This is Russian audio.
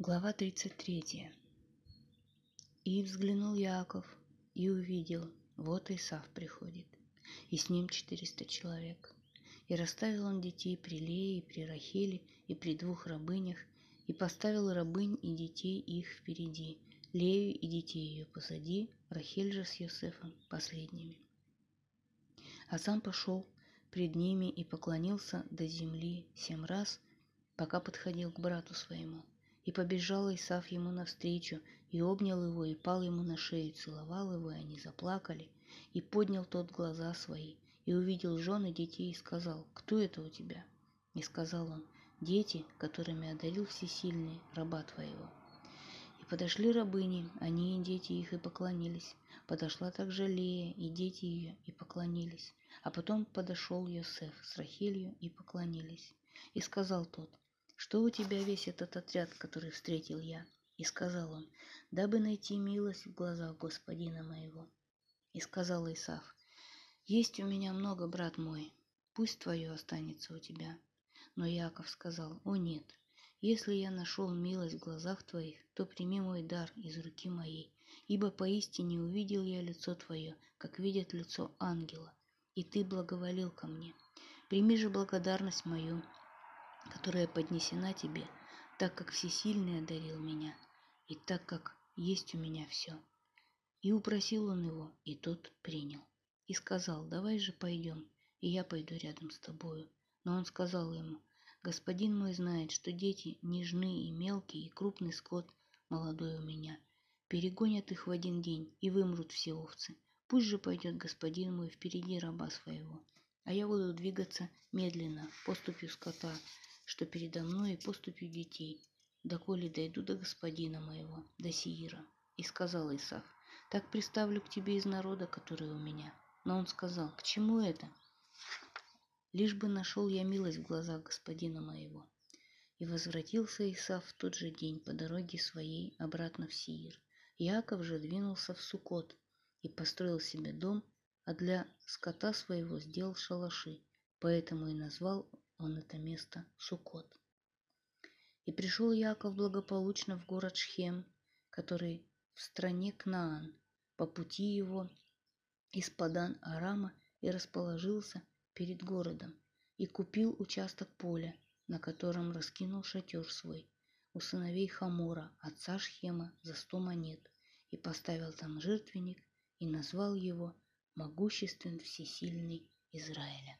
Глава 33. «И взглянул Яаков, и увидел, вот Эсав приходит, и с ним 400 человек. И расставил он детей при Лее, и при Рахеле, и при двух рабынях, и поставил рабынь и детей их впереди, Лею и детей ее позади, Рахель же с Йосефом последними. А сам пошел пред ними и поклонился до земли 7 раз, пока подходил к брату своему. И побежал Эсав ему навстречу, и обнял его, и пал ему на шею, и целовал его, и они заплакали. И поднял тот глаза свои, и увидел жен и детей, и сказал: «Кто это у тебя?» И сказал он: «Дети, которыми одарил всесильный раба твоего». И подошли рабыни, они и дети их, и поклонились. Подошла также Лея, и дети ее, и поклонились. А потом подошел Йосеф с Рахелью, и поклонились. И сказал тот: «Что у тебя весь этот отряд, который встретил я?» И сказал он: «Дабы найти милость в глазах господина моего». И сказал Эсав: «Есть у меня много, брат мой, пусть твое останется у тебя». Но Яаков сказал: «О нет, если я нашел милость в глазах твоих, то прими мой дар из руки моей, ибо поистине увидел я лицо твое, как видят лицо ангела, и ты благоволил ко мне. Прими же благодарность мою, которая поднесена тебе, так как всесильный одарил меня, и так как есть у меня все». И упросил он его, и тот принял. И сказал: «Давай же пойдем, и я пойду рядом с тобою». Но он сказал ему: «Господин мой знает, что дети нежны и мелкие, и крупный скот молодой у меня. Перегонят их в один день, и вымрут все овцы. Пусть же пойдет господин мой впереди раба своего, а я буду двигаться медленно, поступью скота, что передо мной, и поступью детей, доколе дойду до господина моего, до Сиира». И сказал Эсав: «Так приставлю к тебе из народа, который у меня». Но он сказал: «К чему это? Лишь бы нашел я милость в глазах господина моего». И возвратился Эсав в тот же день по дороге своей обратно в Сиир. Яаков же двинулся в Сукот и построил себе дом, а для скота своего сделал шалаши, поэтому и назвал он это место Сукот. И пришел Яаков благополучно в город Шхем, который в стране Кнаан, по пути его из Падан Арама, и расположился перед городом, и купил участок поля, на котором раскинул шатер свой у сыновей Хамора, отца Шхема, за 100 монет, и поставил там жертвенник, и назвал его «Могуществен всесильный Израиля».